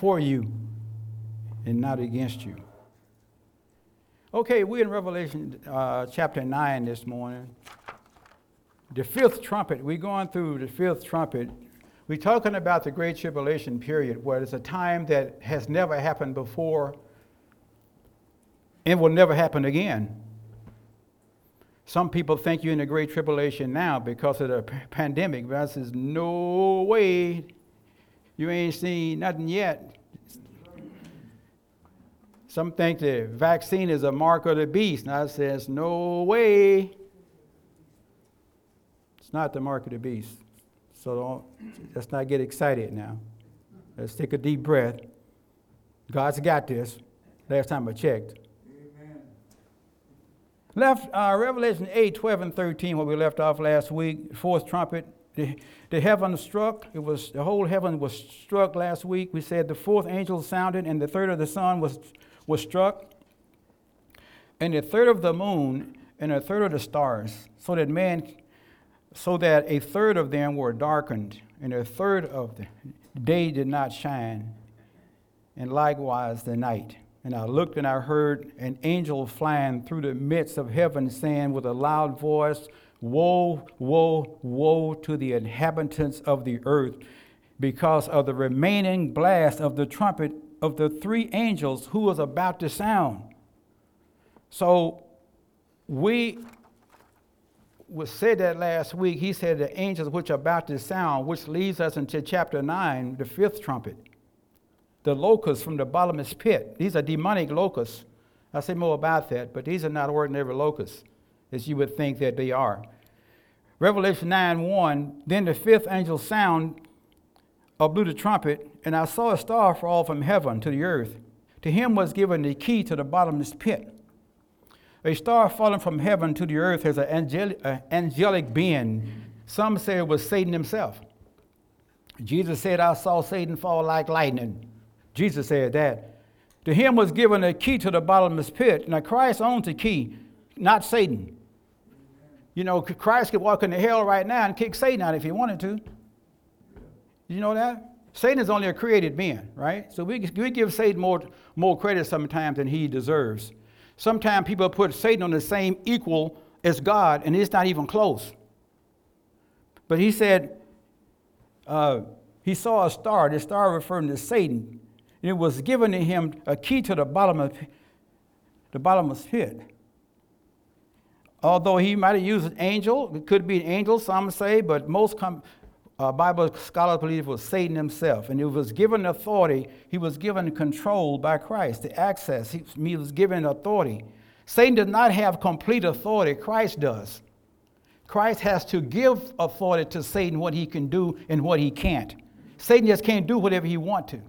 for you and not against you. Okay, we're in Revelation chapter 9 this morning. The fifth trumpet. We're going through the fifth trumpet. We're talking about the Great Tribulation period, where it's a time that has never happened before and will never happen again. Some people think you're in the Great Tribulation now because of the pandemic. But I says, no way. You ain't seen nothing yet. Some think the vaccine is a mark of the beast. And I says, no way. It's not the mark of the beast. So let's not get excited now. Let's take a deep breath. God's got this. Last time I checked. Left Revelation 8, 12, and 13, where we left off last week. Fourth trumpet, the heaven struck. It was the whole heaven was struck last week. We said the fourth angel sounded, and the third of the sun was struck, and the third of the moon, and a third of the stars, so that a third of them were darkened, and a third of the day did not shine, and likewise the night. And I looked and I heard an angel flying through the midst of heaven, saying with a loud voice, "Woe, woe, woe to the inhabitants of the earth, because of the remaining blast of the trumpet of the three angels who is about to sound." So we said that last week. He said the angels which are about to sound, which leads us into chapter 9, the fifth trumpet. The locusts from the bottomless pit. These are demonic locusts. I'll say more about that, but these are not ordinary locusts, as you would think that they are. Revelation 9:1. Then the fifth angel sounded, blew the trumpet, and I saw a star fall from heaven to the earth. To him was given the key to the bottomless pit. A star falling from heaven to the earth has an angelic being. Some say it was Satan himself. Jesus said, "I saw Satan fall like lightning." Jesus said that. To him was given a key to the bottomless pit. Now, Christ owns the key, not Satan. You know, Christ could walk into hell right now and kick Satan out if he wanted to. You know that? Satan is only a created being, right? So we give Satan more credit sometimes than he deserves. Sometimes people put Satan on the same equal as God, and it's not even close. But he said he saw a star, the star referring to Satan. It was given to him a key to the bottomless pit. Although he might have used an angel, it could be an angel, some say, but most Bible scholars believe it was Satan himself. And he was given authority. He was given control by Christ, the access. He was given authority. Satan does not have complete authority. Christ does. Christ has to give authority to Satan, what he can do and what he can't. Satan just can't do whatever he wants to.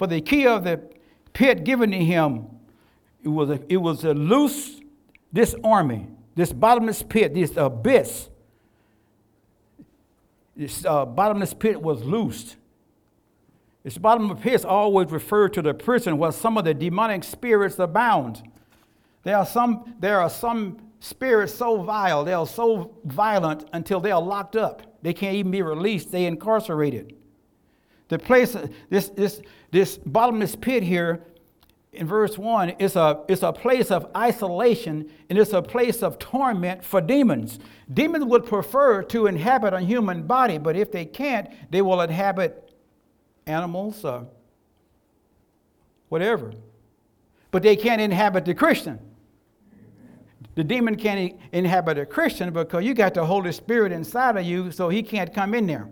For the key of the pit given to him, it was a loose, this army, this bottomless pit, this abyss. This bottomless pit was loosed. This bottomless pit is always referred to the prison where some of the demonic spirits abound. There are some spirits so vile, they are so violent until they are locked up. They can't even be released. They incarcerated. The place, this bottomless pit here in verse 1, it's a place of isolation, and it's a place of torment for demons. Demons would prefer to inhabit a human body, but if they can't, they will inhabit animals or whatever. But they can't inhabit the Christian. The demon can't inhabit a Christian because you got the Holy Spirit inside of you, so he can't come in there.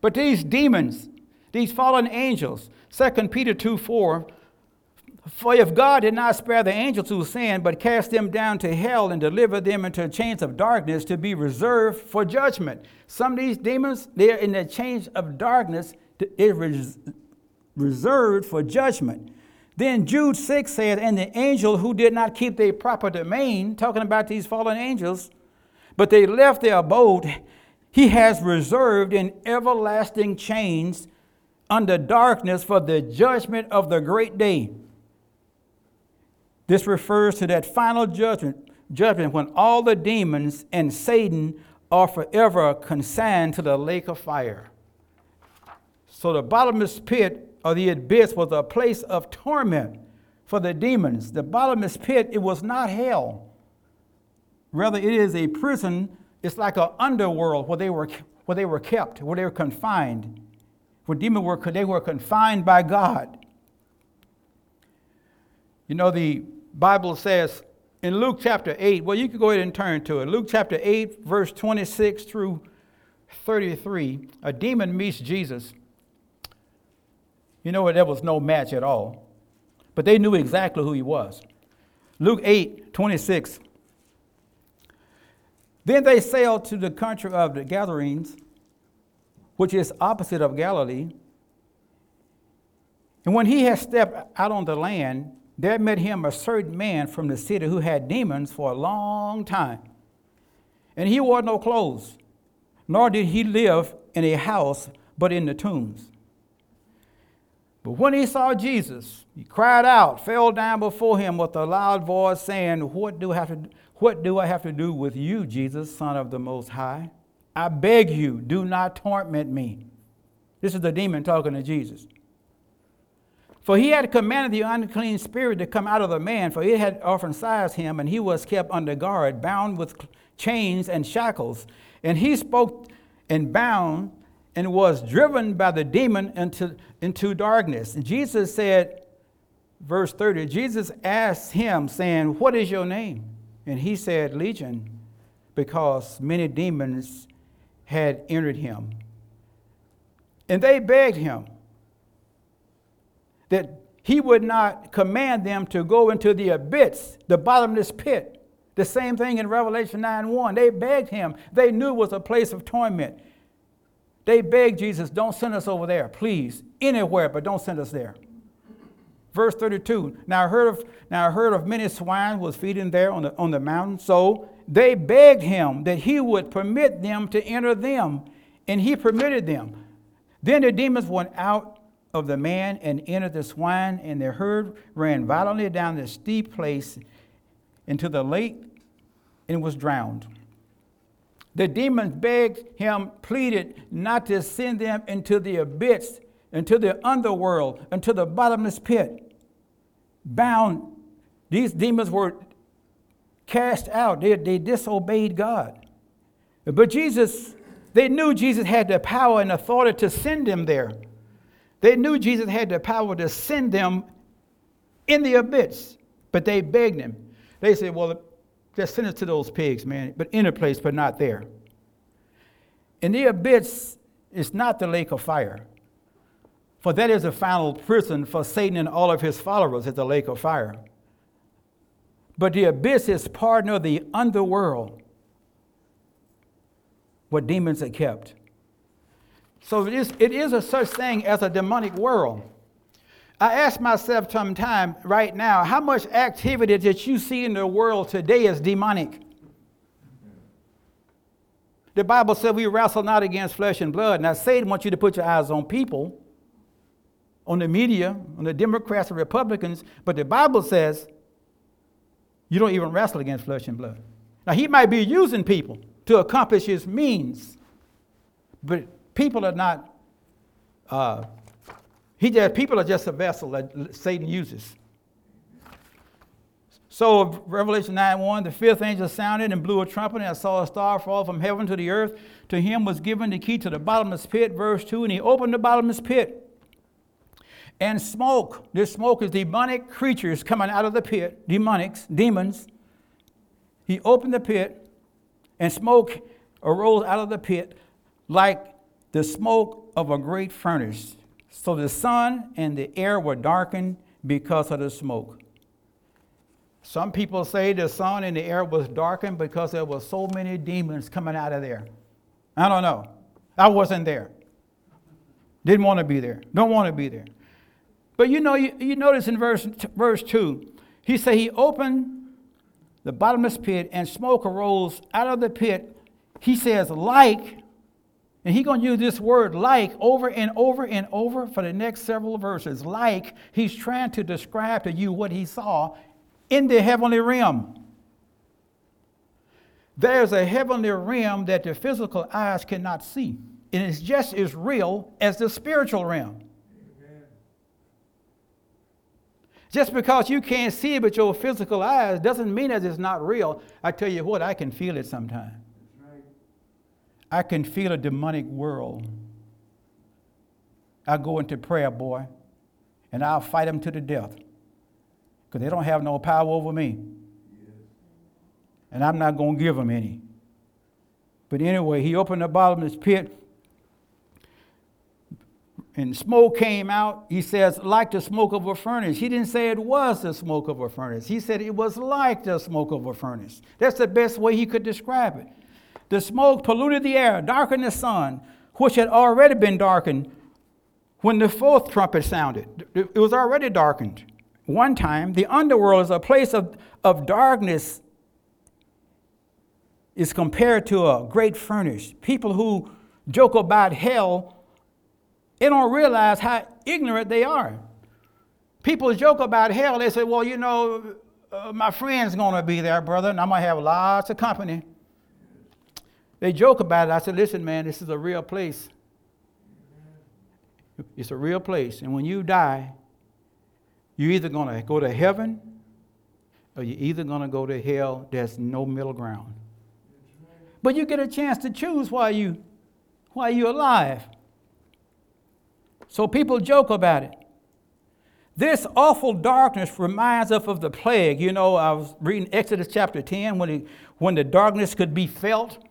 But these demons, these fallen angels, 2 Peter 2:4, "For if God did not spare the angels who sinned, but cast them down to hell and delivered them into chains of darkness to be reserved for judgment." Some of these demons, they're in the chains of darkness, is reserved for judgment. Then Jude 6 says, "And the angel who did not keep their proper domain," talking about these fallen angels, "but they left their abode, he has reserved in everlasting chains under darkness for the judgment of the great day." This refers to that final judgment when all the demons and Satan are forever consigned to the lake of fire. So the bottomless pit, or the abyss, was a place of torment for the demons. The bottomless pit, it was not hell. Rather, it is a prison. It's like an underworld where they were kept, where they were confined, where demons were, they were confined by God. You know, the Bible says in Luke chapter 8, well, you can go ahead and turn to it. Luke chapter 8, verse 26 through 33, a demon meets Jesus. You know what? There was no match at all. But they knew exactly who he was. Luke 8, 26. Then they sailed to the country of the Gadarenes, which is opposite of Galilee. And when he had stepped out on the land, there met him a certain man from the city who had demons for a long time. And he wore no clothes, nor did he live in a house, but in the tombs. But when he saw Jesus, he cried out, fell down before him with a loud voice, saying, What do I have to do with you, Jesus, Son of the Most High? I beg you, do not torment me. This is the demon talking to Jesus. For he had commanded the unclean spirit to come out of the man, for it had often sized him, and he was kept under guard, bound with chains and shackles. And he spoke and bound and was driven by the demon into darkness. And Jesus said, verse 30, Jesus asked him, saying, what is your name? And he said, Legion, because many demons had entered him. And they begged him that he would not command them to go into the abyss, the bottomless pit. The same thing in Revelation 9:1. They begged him. They knew it was a place of torment. They begged Jesus, don't send us over there, please, anywhere, but don't send us there. Verse 32, now a herd of many swine was feeding there on the mountain, so they begged him that he would permit them to enter them, and he permitted them. Then the demons went out of the man and entered the swine, and the herd ran violently down the steep place into the lake and was drowned. The demons begged him, pleaded not to send them into the abyss, into the underworld, into the bottomless pit. Bound, these demons were cast out. They disobeyed God. But Jesus, they knew Jesus had the power and authority to send them there. They knew Jesus had the power to send them in the abyss, but they begged him. They said, well, just send us to those pigs, man, but in a place, but not there. And the abyss is not the lake of fire, for that is the final prison for Satan and all of his followers at the lake of fire. But the abyss is part of the underworld where demons are kept. So it is a such thing as a demonic world. I ask myself sometime right now, how much activity that you see in the world today is demonic? The Bible said we wrestle not against flesh and blood. Now, Satan wants you to put your eyes on people, on the media, on the Democrats and Republicans, but the Bible says you don't even wrestle against flesh and blood. Now, he might be using people to accomplish his means, but people are not... people are just a vessel that Satan uses. So Revelation 9:1, the fifth angel sounded and blew a trumpet, and I saw a star fall from heaven to the earth. To him was given the key to the bottomless pit, verse 2, and he opened the bottomless pit. And smoke, this smoke is demonic creatures coming out of the pit, demons. He opened the pit, and smoke arose out of the pit like the smoke of a great furnace. So the sun and the air were darkened because of the smoke. Some people say the sun and the air was darkened because there were so many demons coming out of there. I don't know. I wasn't there. Didn't want to be there. Don't want to be there. But you know, you notice in verse 2, he said he opened the bottomless pit and smoke arose out of the pit. He says, like... And he's going to use this word like over and over and over for the next several verses. Like, he's trying to describe to you what he saw in the heavenly realm. There's a heavenly realm that the physical eyes cannot see. and it's just as real as the spiritual realm. Just because you can't see it with your physical eyes doesn't mean that it's not real. I tell you what, I can feel it sometimes. I can feel a demonic world. I go into prayer, boy, and I'll fight them to the death because they don't have no power over me. And I'm not going to give them any. But anyway, he opened the bottomless pit and smoke came out, he says, like the smoke of a furnace. He didn't say it was the smoke of a furnace. He said it was like the smoke of a furnace. That's the best way he could describe it. The smoke polluted the air, darkened the sun, which had already been darkened when the fourth trumpet sounded. It was already darkened. One time, the underworld is a place of darkness, is compared to a great furnace. People who joke about hell, they don't realize how ignorant they are. People joke about hell. They say, well, you know, my friend's going to be there, brother, and I'm going to have lots of company. They joke about it. I said, listen, man, this is a real place. It's a real place. And when you die, you're either going to go to heaven or you're either going to go to hell. There's no middle ground. But you get a chance to choose while you're alive. So people joke about it. This awful darkness reminds us of the plague. You know, I was reading Exodus chapter 10 when the darkness could be felt.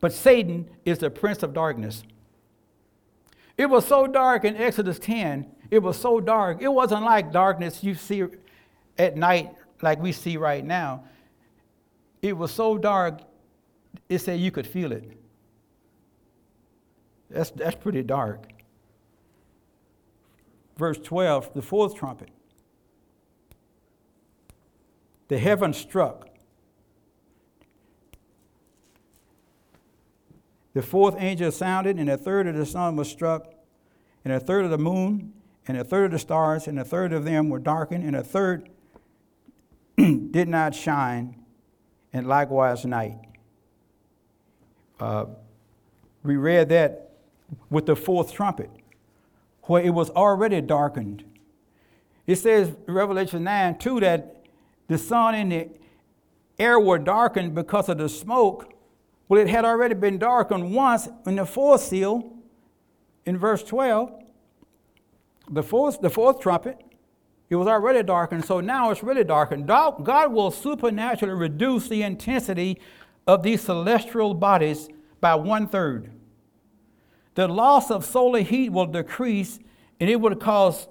But Satan is the prince of darkness. It was so dark in Exodus 10. It was so dark. It wasn't like darkness you see at night like we see right now. It was so dark, it said you could feel it. That's pretty dark. Verse 12, the fourth trumpet. The heaven struck. The fourth angel sounded, and a third of the sun was struck, and a third of the moon, and a third of the stars, and a third of them were darkened, and a third did not shine, and likewise night. We read that with the fourth trumpet, where it was already darkened. It says, Revelation 9:2, that the sun and the air were darkened because of the smoke. Well, it had already been darkened once in the fourth seal, in verse 12, the fourth trumpet. It was already darkened, so now it's really darkened. God will supernaturally reduce the intensity of these celestial bodies by 1/3. The loss of solar heat will decrease, and it would cause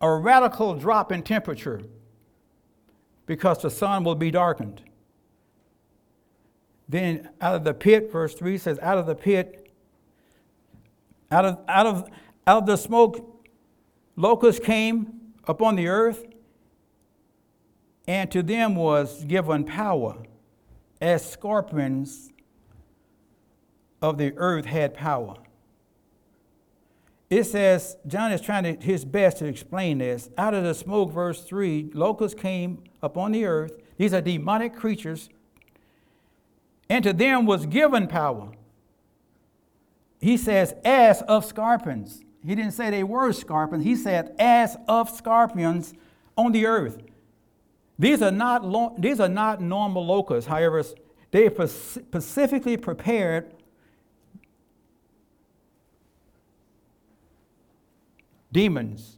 a radical drop in temperature because the sun will be darkened. Then out of the pit, verse 3 says, out of the pit, out of the smoke, locusts came upon the earth, and to them was given power, as scorpions of the earth had power. It says, John is trying his best to explain this. Out of the smoke, verse 3, locusts came upon the earth. These are demonic creatures. And to them was given power. He says, as of scorpions. He didn't say they were scorpions. He said, as of scorpions on the earth. These are not normal locusts. However, they are specifically prepared demons.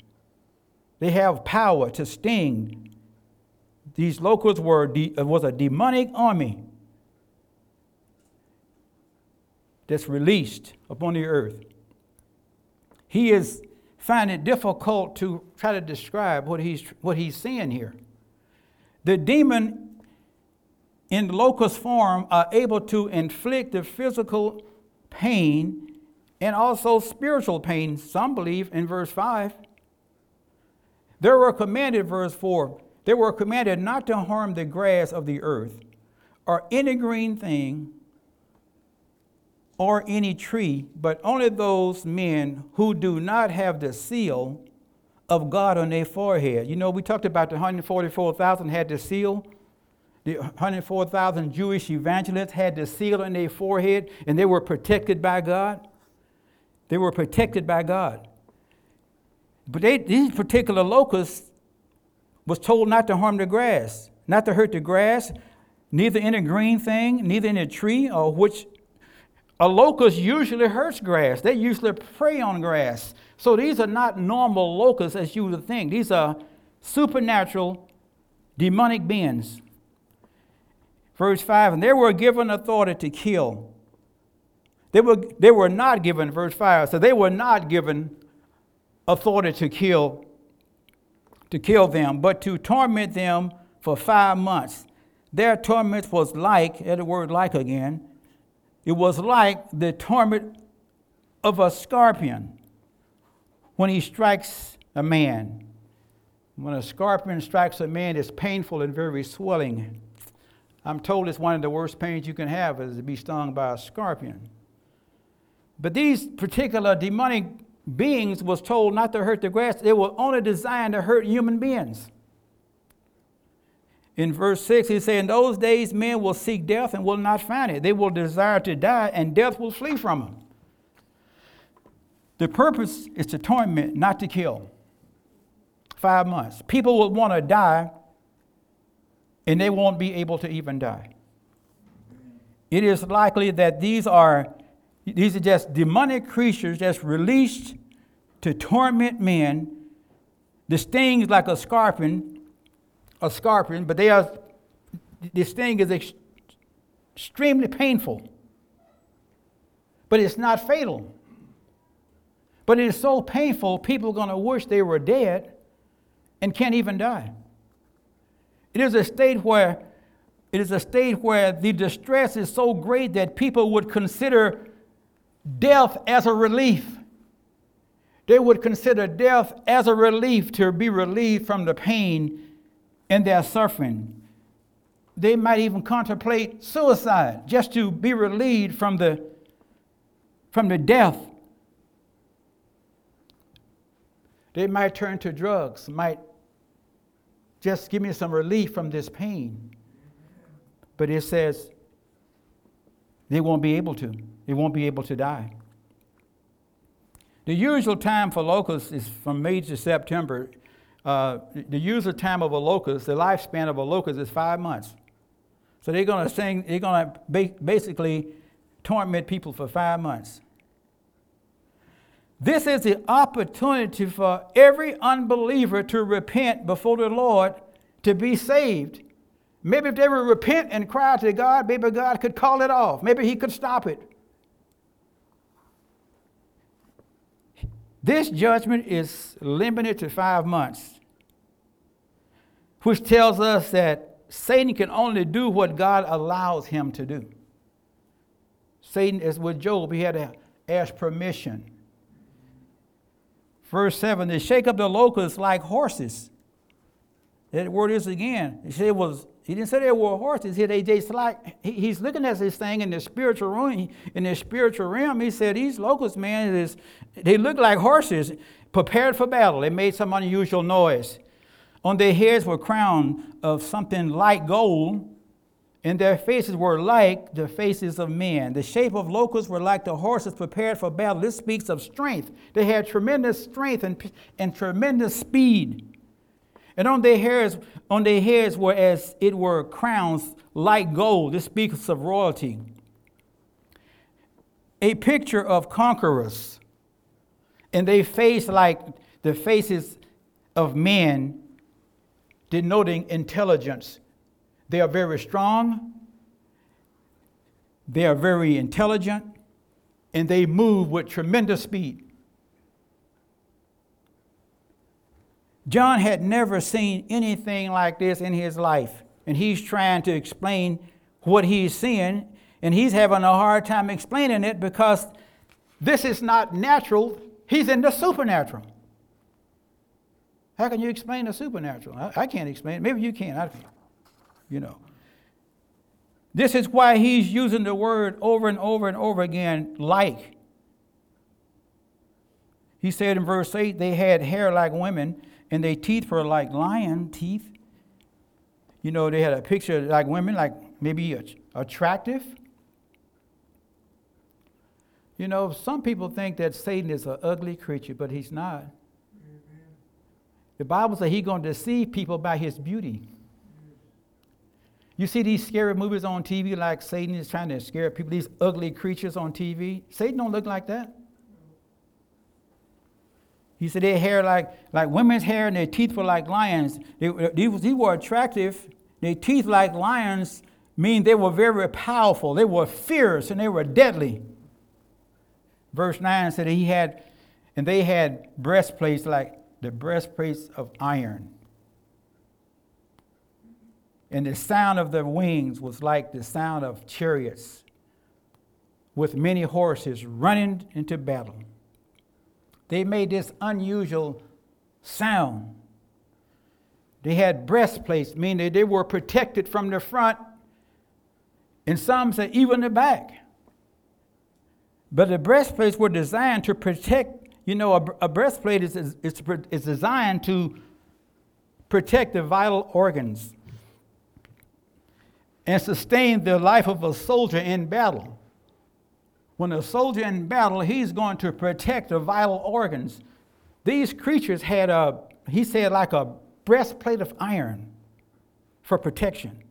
They have power to sting. These locusts was a demonic army that's released upon the earth. He is finding it difficult to try to describe what he's seeing here. The demon in locust form are able to inflict the physical pain and also spiritual pain, some believe, in verse 5. They were commanded, verse 4, they were commanded not to harm the grass of the earth or any green thing or any tree, but only those men who do not have the seal of God on their forehead. You know, we talked about the 144,000 had the seal. The 104,000 Jewish evangelists had the seal on their forehead, and they were protected by God. They were protected by God. But these particular locusts was told not to harm the grass, not to hurt the grass, neither any green thing, neither any tree, or which a locust usually hurts grass. They usually prey on grass. So these are not normal locusts as you would think. These are supernatural, demonic beings. Verse 5, and they were given authority to kill. They were not given, verse 5, so they were not given authority to kill them, but to torment them for 5 months. Their torment was like, there's the word like again, it was like the torment of a scorpion when he strikes a man. When a scorpion strikes a man, it's painful and very swelling. I'm told it's one of the worst pains you can have is to be stung by a scorpion. But these particular demonic beings was told not to hurt the grass. They were only designed to hurt human beings. In verse 6, he said, in those days men will seek death and will not find it. They will desire to die, and death will flee from them. The purpose is to torment, not to kill. 5 months. People will want to die, and they won't be able to even die. It is likely that these are just demonic creatures just released to torment men. The stings like a scorpion, but this sting is extremely painful. But it's not fatal. But it is so painful, people are going to wish they were dead and can't even die. It is a state where the distress is so great that people would consider death as a relief. They would consider death as a relief to be relieved from the pain and their suffering. They might even contemplate suicide just to be relieved from the death. They might turn to drugs, might just give me some relief from this pain. But it says they won't be able to. They won't be able to die. The usual time for locusts is from May to September. The usual time of a locust, the lifespan of a locust is 5 months. So they're going to basically torment people for 5 months. This is the opportunity for every unbeliever to repent before the Lord to be saved. Maybe if they would repent and cry out to God, maybe God could call it off. Maybe he could stop it. This judgment is limited to 5 months, which tells us that Satan can only do what God allows him to do. Satan is with Job. He had to ask permission. Verse 7, they shake up the locusts like horses. That word is again. He didn't say they were horses. He's looking at this thing in the spiritual realm. He said these locusts, man, they look like horses prepared for battle. They made some unusual noise. On their heads were crowns of something like gold, and their faces were like the faces of men. The shape of locusts were like the horses prepared for battle. This speaks of strength. They had tremendous strength and tremendous speed. And on their heads were as it were crowns like gold. This speaks of royalty. A picture of conquerors. And they face like the faces of men, denoting intelligence. They are very strong, they are very intelligent, and they move with tremendous speed. John had never seen anything like this in his life, and he's trying to explain what he's seeing, and he's having a hard time explaining it because this is not natural. He's in the supernatural. How can you explain the supernatural? I can't explain it. Maybe you can. This is why he's using the word over and over and over again, like. He said in verse 8, they had hair like women, and their teeth were like lion teeth. you know, they had a picture like women, like maybe attractive. You know, some people think that Satan is an ugly creature, but he's not. Mm-hmm. The Bible says he's going to deceive people by his beauty. Mm-hmm. You see these scary movies on TV, like Satan is trying to scare people, these ugly creatures on TV. Satan don't look like that. He said their hair like women's hair and their teeth were like lions. They were attractive. Their teeth like lions mean they were very powerful. They were fierce and they were deadly. Verse 9 said they had breastplates like the breastplates of iron. And the sound of their wings was like the sound of chariots with many horses running into battle. They made this unusual sound. They had breastplates, meaning they were protected from the front, and some said even the back. But the breastplates were designed to protect, you know, a breastplate is designed to protect the vital organs and sustain the life of a soldier in battle. When a soldier in battle, he's going to protect the vital organs. These creatures had like a breastplate of iron for protection.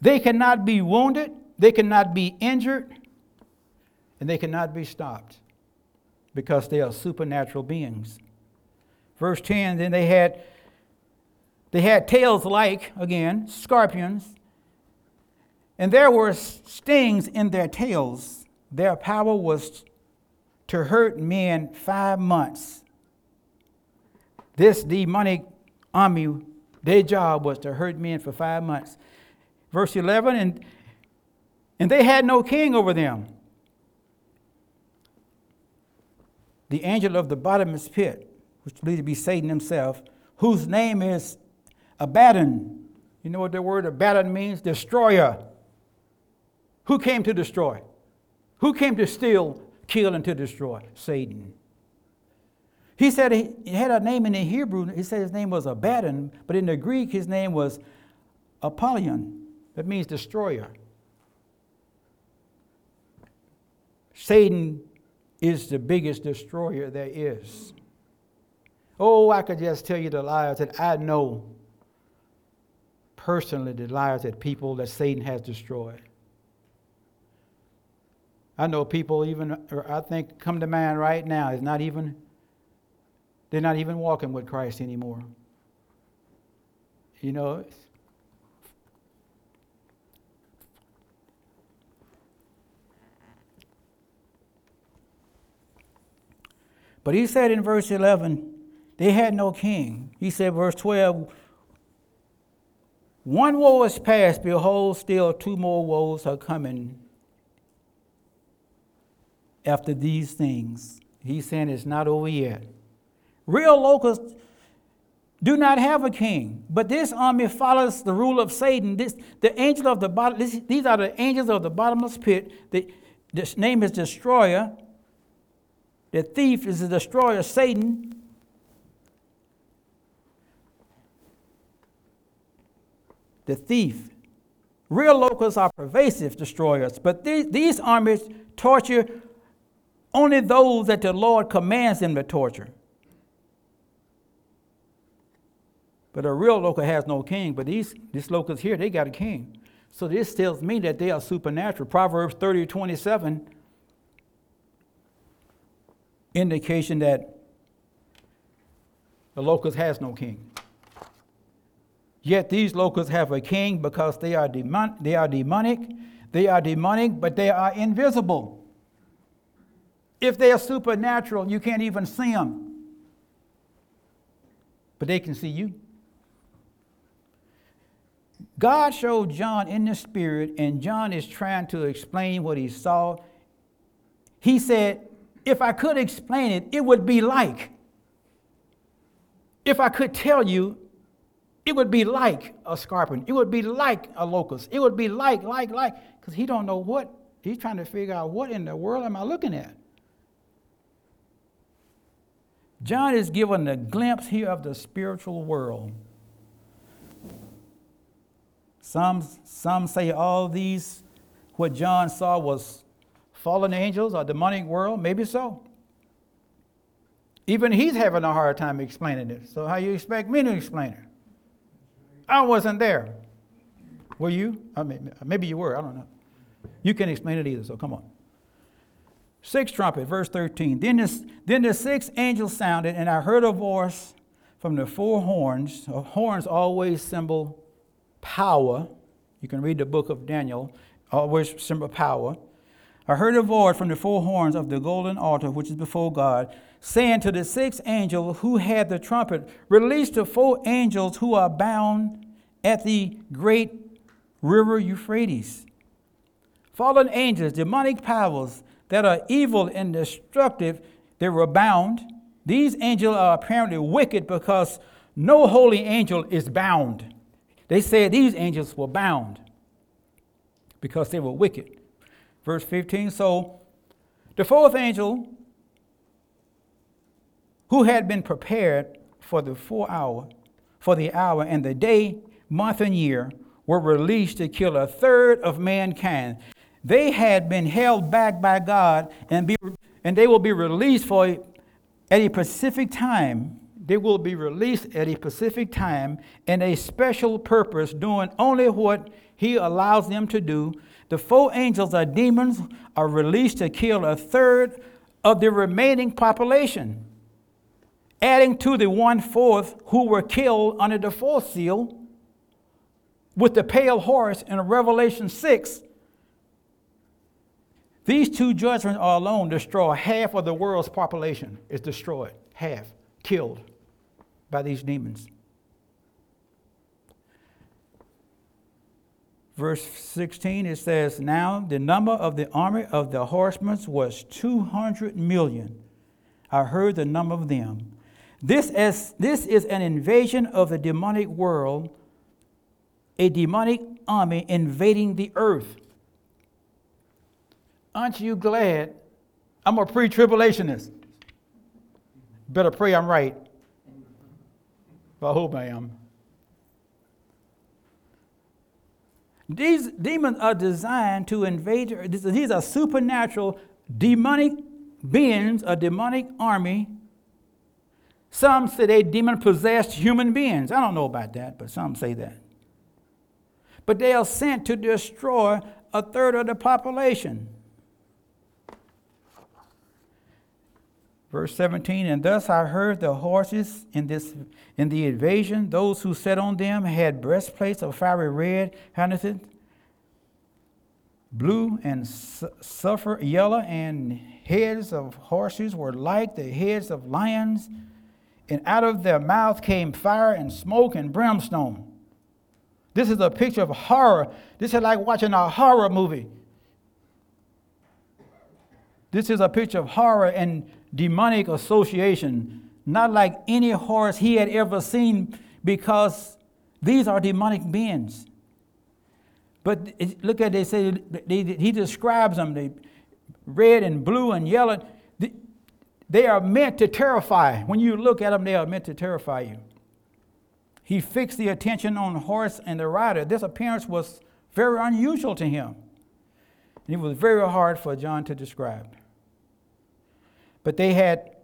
They cannot be wounded. They cannot be injured, and they cannot be stopped because they are supernatural beings. Verse 10, then they had tails like, again, scorpions, and there were stings in their tails. Their power was to hurt men 5 months. This demonic army, their job was to hurt men for 5 months. Verse 11, and they had no king over them. The angel of the bottomless pit, which believed to be Satan himself, whose name is Abaddon. You know what the word Abaddon means? Destroyer. Who came to destroy? Who came to steal, kill, and to destroy? Satan. He said he had a name in the Hebrew. He said his name was Abaddon, but in the Greek his name was Apollyon. That means destroyer. Satan is the biggest destroyer there is. Oh, I could just tell you the lies that I know personally, the lies that people that Satan has destroyed. I know people come to mind right now, they're not even walking with Christ anymore. You know, but he said in verse 11, they had no king. He said, verse 12, one woe is past, behold, still two more woes are coming after these things. He's saying it's not over yet. Real locusts do not have a king, but this army follows the rule of Satan. These are the angels of the bottomless pit. This name is Destroyer. The thief is the destroyer, Satan. The thief. Real locusts are pervasive destroyers, but these armies torture only those that the Lord commands them to torture. But a real locust has no king, but these locusts here, they got a king. So this tells me that they are supernatural. Proverbs 30:27. Indication that the locust has no king. Yet these locusts have a king because they are demonic, but they are invisible. If they are supernatural, you can't even see them, but they can see you. God showed John in the spirit, and John is trying to explain what he saw. He said, if I could explain it, it would be like. If I could tell you, it would be like a scorpion. It would be like a locust. It would be like. Because he don't know what. He's trying to figure out what in the world am I looking at. John is given a glimpse here of the spiritual world. Some say all these, what John saw was fallen angels or demonic world. Maybe so. Even he's having a hard time explaining this. So how you expect me to explain it? I wasn't there. Were you? I mean, maybe you were. I don't know. You can't explain it either, so come on. Sixth trumpet, verse 13. Then the sixth angel sounded, and I heard a voice from the four horns. Horns always symbol power. You can read the book of Daniel. Always symbol power. I heard a voice from the four horns of the golden altar, which is before God, saying to the sixth angel who had the trumpet, release the four angels who are bound at the great river Euphrates. Fallen angels, demonic powers that are evil and destructive, they were bound. These angels are apparently wicked because no holy angel is bound. They said these angels were bound because they were wicked. Verse 15, so the fourth angel who had been prepared for the hour and the day, month, and year were released to kill a third of mankind. They had been held back by God, and they will be released at a specific time. They will be released at a specific time and a special purpose, doing only what he allows them to do. The four angels or demons are released to kill a third of the remaining population, adding to the 1/4 who were killed under the fourth seal with the pale horse in Revelation 6. These two judgments alone destroy half of the world's population. Is destroyed, half, killed by these demons. Verse 16, it says, now the number of the army of the horsemen was 200 million. I heard the number of them. This is an invasion of the demonic world, a demonic army invading the earth. Aren't you glad I'm a pre-tribulationist? Better pray I'm right. But I hope I am. These demons are designed to invade. These are supernatural demonic beings, a demonic army. Some say they demon-possessed human beings. I don't know about that, but some say that. But they are sent to destroy a third of the population. Verse 17, and thus I heard the horses in the invasion. Those who sat on them had breastplates of fiery red, hyacinth, blue, and sulfur yellow, and heads of horses were like the heads of lions, and out of their mouth came fire and smoke and brimstone. This is a picture of horror. This is like watching a horror movie. This is a picture of horror and demonic association, not like any horse he had ever seen, because these are demonic beings. But look at, they say, he describes them, they red and blue and yellow. They are meant to terrify. When you look at them, they are meant to terrify you. He fixed the attention on the horse and the rider. This appearance was very unusual to him, and it was very hard for John to describe. But they had,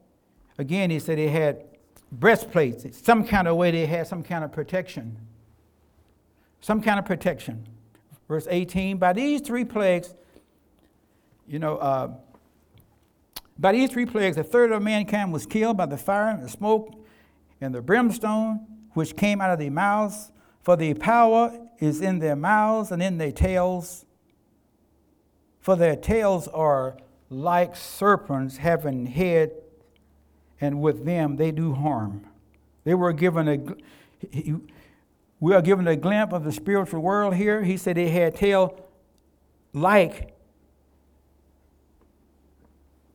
again, he said they had breastplates. Some kind of way they had some kind of protection. Some kind of protection. Verse 18, by these three plagues, a third of mankind was killed by the fire and the smoke and the brimstone which came out of their mouths. For the power is in their mouths and in their tails. For their tails are like serpents having head, and with them they do harm. We are given a glimpse of the spiritual world here. He said they had tail like.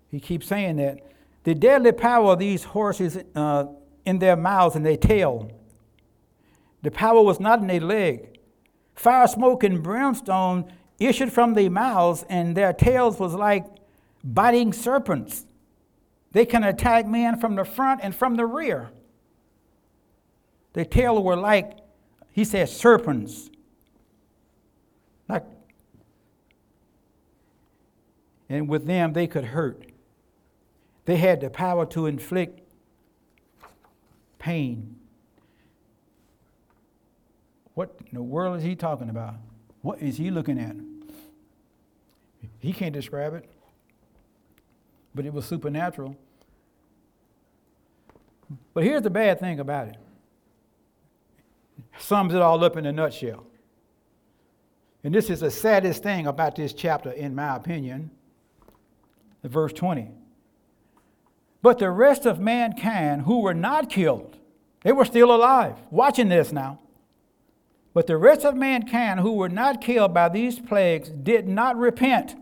He keeps saying that. The deadly power of these horses in their mouths and their tail. The power was not in their leg. Fire, smoke, and brimstone issued from their mouths, and their tails was like biting serpents. They can attack men from the front and from the rear. Their tail were like, he says, serpents. Like, and with them, they could hurt. They had the power to inflict pain. What in the world is he talking about? What is he looking at? He can't describe it. But it was supernatural. But here's the bad thing about it. Sums it all up in a nutshell. And this is the saddest thing about this chapter, in my opinion. Verse 20. But the rest of mankind who were not killed, they were still alive, watching this now. But the rest of mankind who were not killed by these plagues did not repent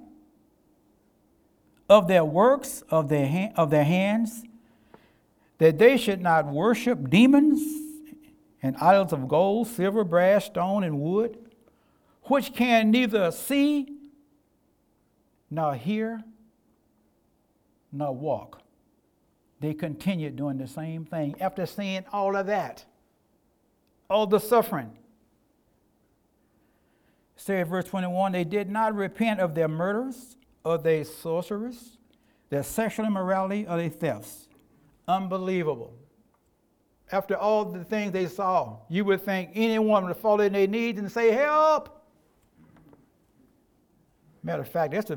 of their works, of their hands, that they should not worship demons and idols of gold, silver, brass, stone, and wood, which can neither see, nor hear, nor walk. They continued doing the same thing after seeing all of that, all the suffering. Say in verse 21, they did not repent of their murders, of their sorceries, their sexual immorality, or their thefts. Unbelievable. After all the things they saw, you would think anyone would fall in their knees and say, help. Matter of fact, that's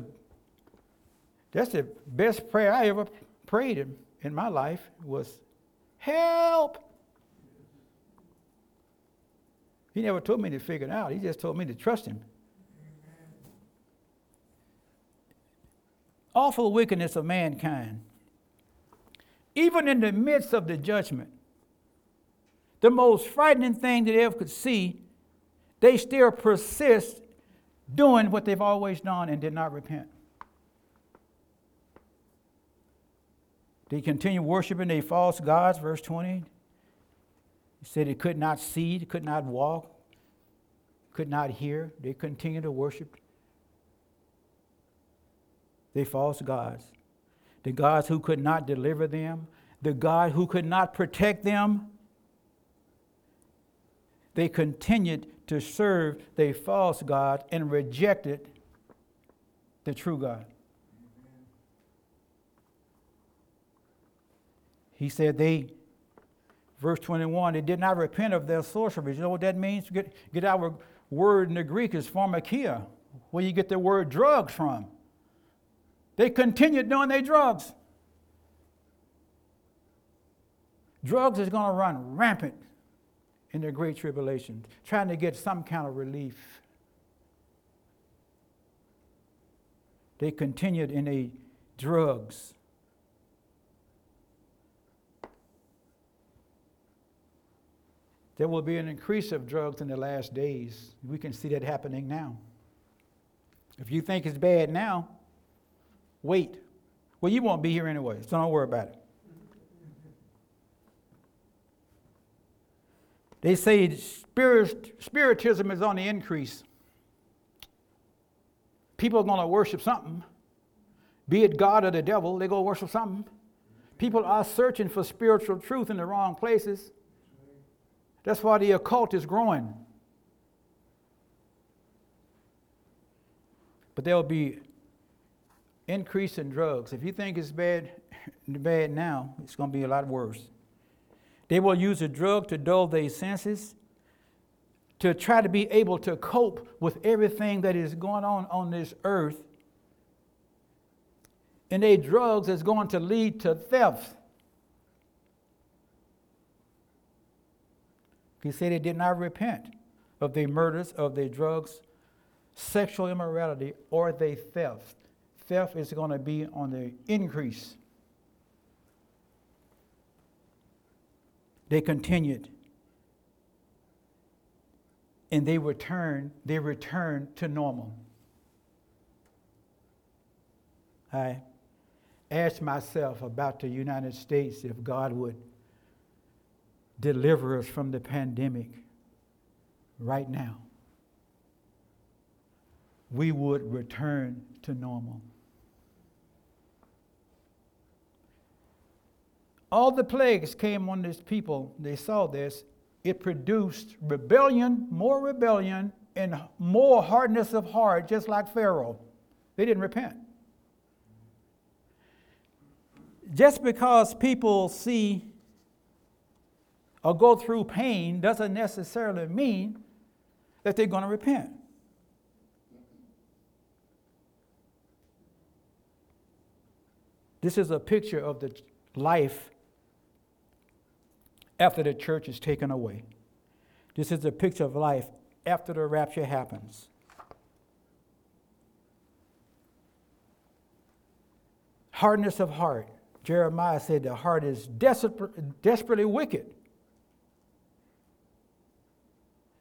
the best prayer I ever prayed in my life was, help. He never told me to figure it out. He just told me to trust him. Awful wickedness of mankind. Even in the midst of the judgment, the most frightening thing that they ever could see, they still persist doing what they've always done and did not repent. They continue worshiping their false gods, verse 20. He said they could not see, could not walk, could not hear. They continued to worship their false gods. The gods who could not deliver them. The God who could not protect them. They continued to serve their false gods and rejected the true God. He said they... Verse 21, they did not repent of their sorceries. You know what that means? Get our word in the Greek is pharmakia, where you get the word drugs from. They continued doing their drugs. Drugs is going to run rampant in the Great Tribulation, trying to get some kind of relief. They continued in their drugs. There will be an increase of drugs in the last days. We can see that happening now. If you think it's bad now, wait. Well, you won't be here anyway, so don't worry about it. They say spiritism is on the increase. People are going to worship something. Be it God or the devil, they're going to worship something. People are searching for spiritual truth in the wrong places. That's why the occult is growing. But there will be increase in drugs. If you think it's bad now, it's going to be a lot worse. They will use a drug to dull their senses, to try to be able to cope with everything that is going on this earth. And their drugs is going to lead to theft. He said they did not repent of their murders, of their drugs, sexual immorality, or their theft. Theft is going to be on the increase. They continued. And they returned to normal. I asked myself about the United States if God would deliver us from the pandemic right now, we would return to normal. All the plagues came on this people. They saw this. It produced rebellion, more rebellion, in more hardness of heart, just like Pharaoh. They didn't repent. Just because people see or go through pain doesn't necessarily mean that they're going to repent. This is a picture of the life after the church is taken away. This is a picture of life after the rapture happens. Hardness of heart. Jeremiah said the heart is desperately wicked.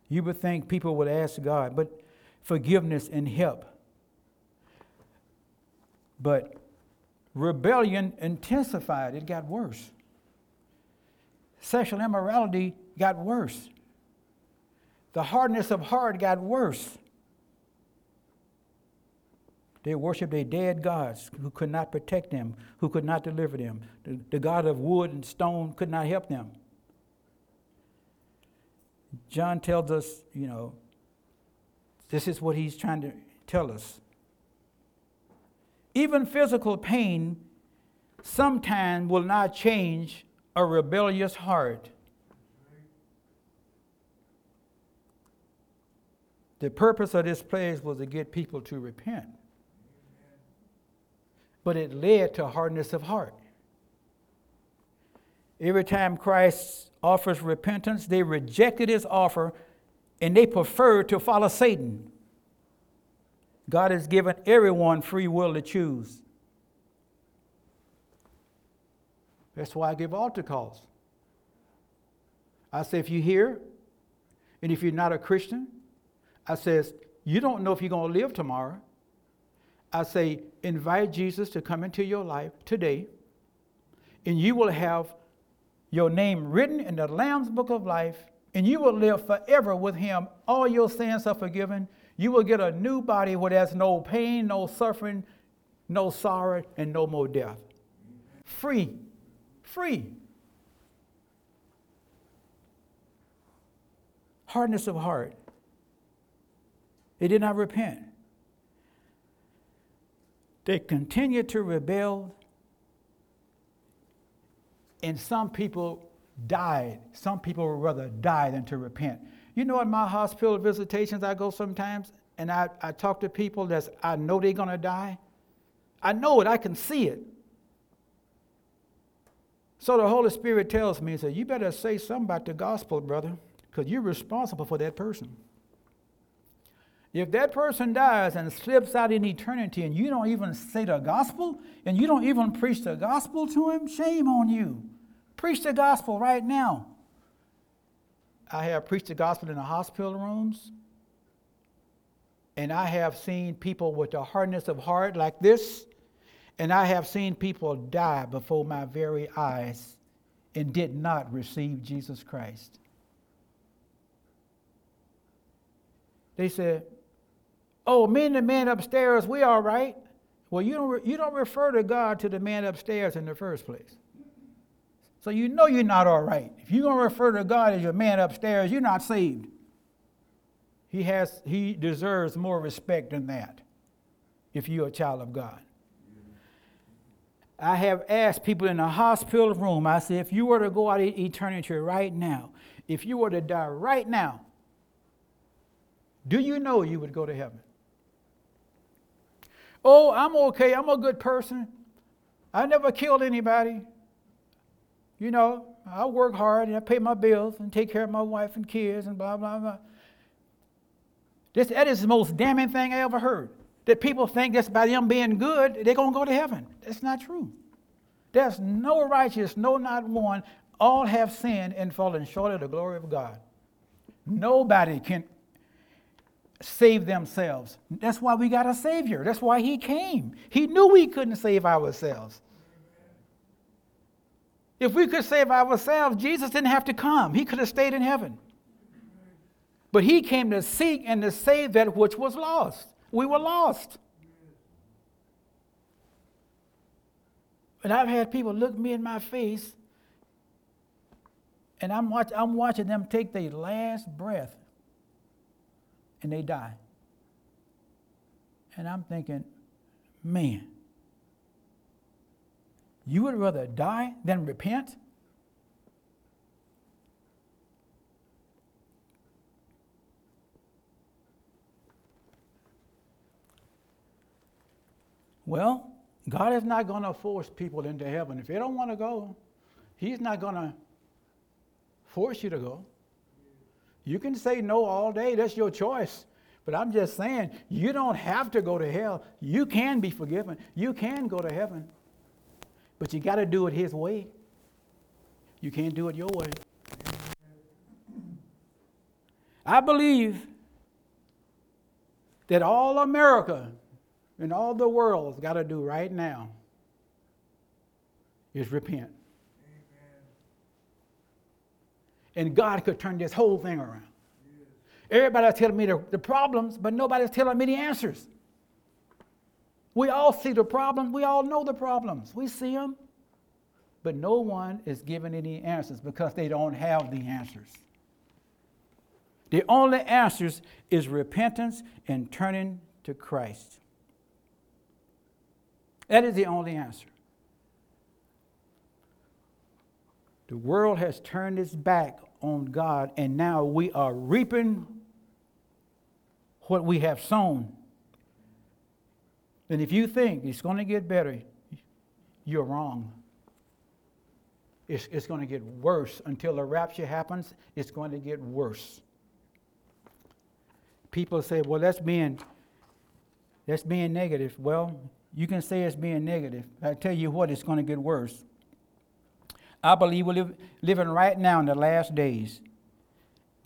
You would think people would ask God, but forgiveness and help. But rebellion intensified. It got worse. Sexual immorality got worse. The hardness of heart got worse. They worshiped their dead gods who could not protect them, who could not deliver them. The God of wood and stone could not help them. John tells us, this is what he's trying to tell us. Even physical pain sometimes will not change a rebellious heart. The purpose of this place was to get people to repent. But it led to hardness of heart. Every time Christ offers repentance, they rejected his offer and they preferred to follow Satan. God has given everyone free will to choose. That's why I give altar calls. I say, if you're here, and if you're not a Christian, I says, you don't know if you're going to live tomorrow. I say, invite Jesus to come into your life today, and you will have your name written in the Lamb's book of life, and you will live forever with him. All your sins are forgiven. You will get a new body where there's no pain, no suffering, no sorrow, and no more death. Free. Free. Hardness of heart. They did not repent. They continued to rebel, and some people died. Some people would rather die than to repent. You know, in my hospital visitations, I go sometimes, and I talk to people that I know they're going to die. I know it. I can see it. So the Holy Spirit tells me, he said, you better say something about the gospel, brother, because you're responsible for that person. If that person dies and slips out in eternity and you don't even say the gospel and you don't even preach the gospel to him, shame on you. Preach the gospel right now. I have preached the gospel in the hospital rooms, and I have seen people with the hardness of heart like this, and I have seen people die before my very eyes and did not receive Jesus Christ. They said, oh, me and the man upstairs, we all right. Well, you don't refer to God to the man upstairs in the first place. So you know you're not all right. If you're going to refer to God as your man upstairs, you're not saved. He deserves more respect than that if you're a child of God. I have asked people in a hospital room, I said, if you were to go out in eternity right now, if you were to die right now, do you know you would go to heaven? Oh, I'm okay. I'm a good person. I never killed anybody. I work hard and I pay my bills and take care of my wife and kids and blah, blah, blah. That is the most damning thing I ever heard. That people think that's by them being good, they're going to go to heaven. That's not true. There's no righteous, no, not one. All have sinned and fallen short of the glory of God. Nobody can save themselves. That's why we got a Savior. That's why he came. He knew we couldn't save ourselves. If we could save ourselves, Jesus didn't have to come. He could have stayed in heaven. But he came to seek and to save that which was lost. We were lost. And I've had people look me in my face, and I'm watching them take their last breath. and they die. And I'm thinking, man, you would rather die than repent? Well, God is not going to force people into heaven. If they don't want to go, He's not going to force you to go. You can say no all day. That's your choice. But I'm just saying, you don't have to go to hell. You can be forgiven. You can go to heaven. But you got to do it His way. You can't do it your way. I believe that all America and all the world's got to do right now is repent. Amen. And God could turn this whole thing around. Yes. Everybody's telling me the problems, but nobody's telling me the answers. We all see the problems. We all know the problems. We see them. But no one is giving any answers because they don't have the answers. The only answers is repentance and turning to Christ. That is the only answer. The world has turned its back on God, and now we are reaping what we have sown. And if you think it's going to get better, you're wrong. It's going to get worse. Until the rapture happens, it's going to get worse. People say, well, that's being negative. Well, you can say it's being negative. I tell you what, it's going to get worse. I believe we're living right now in the last days.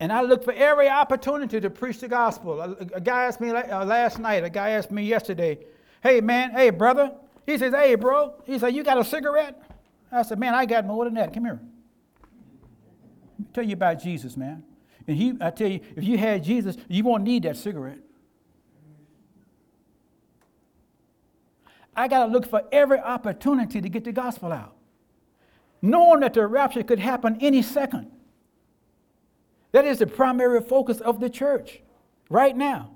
And I look for every opportunity to preach the gospel. A guy asked me last night, a guy asked me yesterday, hey, man, hey, brother. He says, hey, bro. He said, you got a cigarette? I said, man, I got more than that. Come here. Let me tell you about Jesus, man. And I tell you, if you had Jesus, you won't need that cigarette. I got to look for every opportunity to get the gospel out, knowing that the rapture could happen any second. That is the primary focus of the church right now.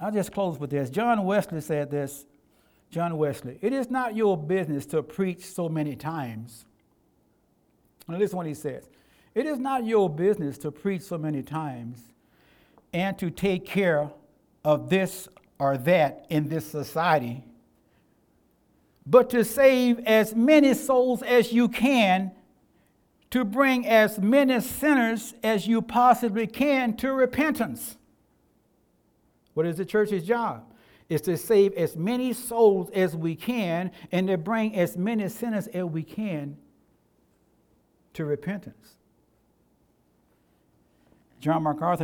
I'll just close with this. John Wesley said this. John Wesley, it is not your business to preach so many times. Now listen to what he says. It is not your business to preach so many times and to take care of this or that in this society, but to save as many souls as you can, to bring as many sinners as you possibly can to repentance. What is the church's job? It's to save as many souls as we can and to bring as many sinners as we can to repentance. John MacArthur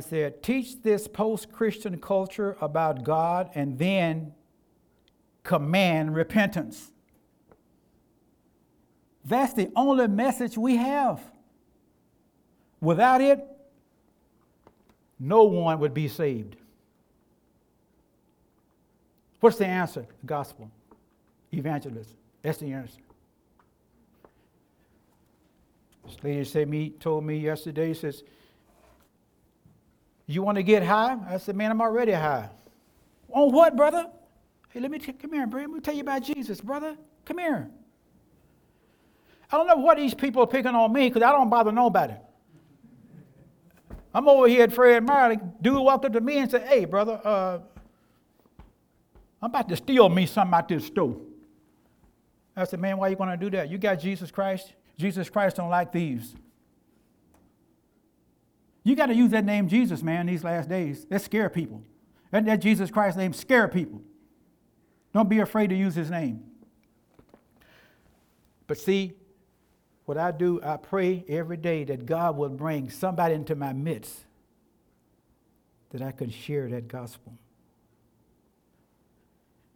said, teach this post-Christian culture about God and then command repentance. That's the only message we have. Without it, no one would be saved. What's the answer? The gospel. Evangelism. That's the answer. This lady told me yesterday, she says, you want to get high? I said, man, I'm already high. On what, brother? Hey, come here, brother. Let me tell you about Jesus, brother. Come here. I don't know what these people are picking on me because I don't bother nobody. I'm over here at Fred Marley. Dude walked up to me and said, hey, brother, I'm about to steal me something out this store. I said, man, why are you going to do that? You got Jesus Christ. Jesus Christ don't like thieves. You got to use that name Jesus, man, these last days. That scare people. That Jesus Christ name scare people. Don't be afraid to use His name. But see, what I do, I pray every day that God will bring somebody into my midst that I can share that gospel.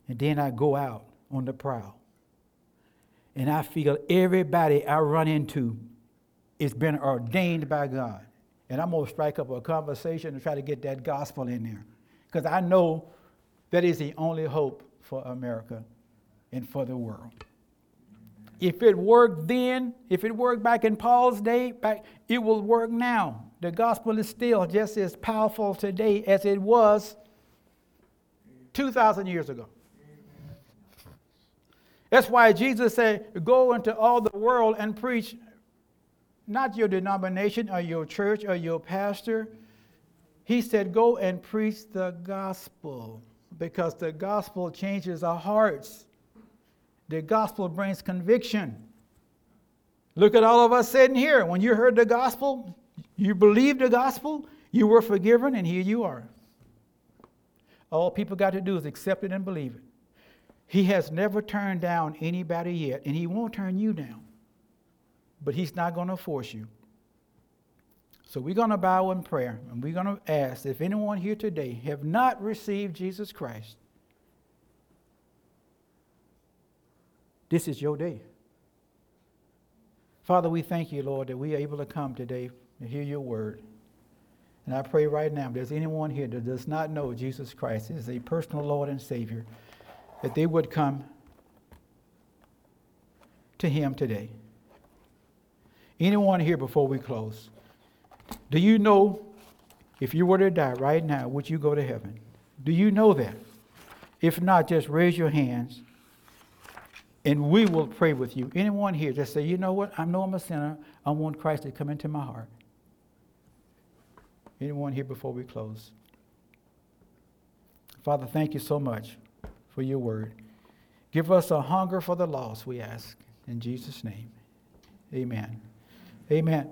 And then I go out on the prowl. And I feel everybody I run into is been ordained by God. And I'm going to strike up a conversation and try to get that gospel in there. Because I know that is the only hope for America and for the world. Amen. If it worked then, if it worked back in Paul's day, it will work now. The gospel is still just as powerful today as it was 2,000 years ago. That's why Jesus said, go into all the world and preach, not your denomination or your church or your pastor. He said, go and preach the gospel, because the gospel changes our hearts. The gospel brings conviction. Look at all of us sitting here. When you heard the gospel, you believed the gospel, you were forgiven, and here you are. All people got to do is accept it and believe it. He has never turned down anybody yet, and he won't turn you down. But he's not going to force you. So we're going to bow in prayer, and we're going to ask if anyone here today have not received Jesus Christ, this is your day. Father, we thank you, Lord, that we are able to come today to hear your word. And I pray right now, if there's anyone here that does not know Jesus Christ as a personal Lord and Savior, that they would come to him today. Anyone here before we close, do you know if you were to die right now, would you go to heaven? Do you know that? If not, just raise your hands and we will pray with you. Anyone here, just say, you know what? I know I'm a sinner. I want Christ to come into my heart. Anyone here before we close? Father, thank you so much for your word. Give us a hunger for the lost, we ask. In Jesus' name, amen. Amen.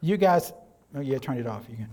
You guys, turn it off. You can.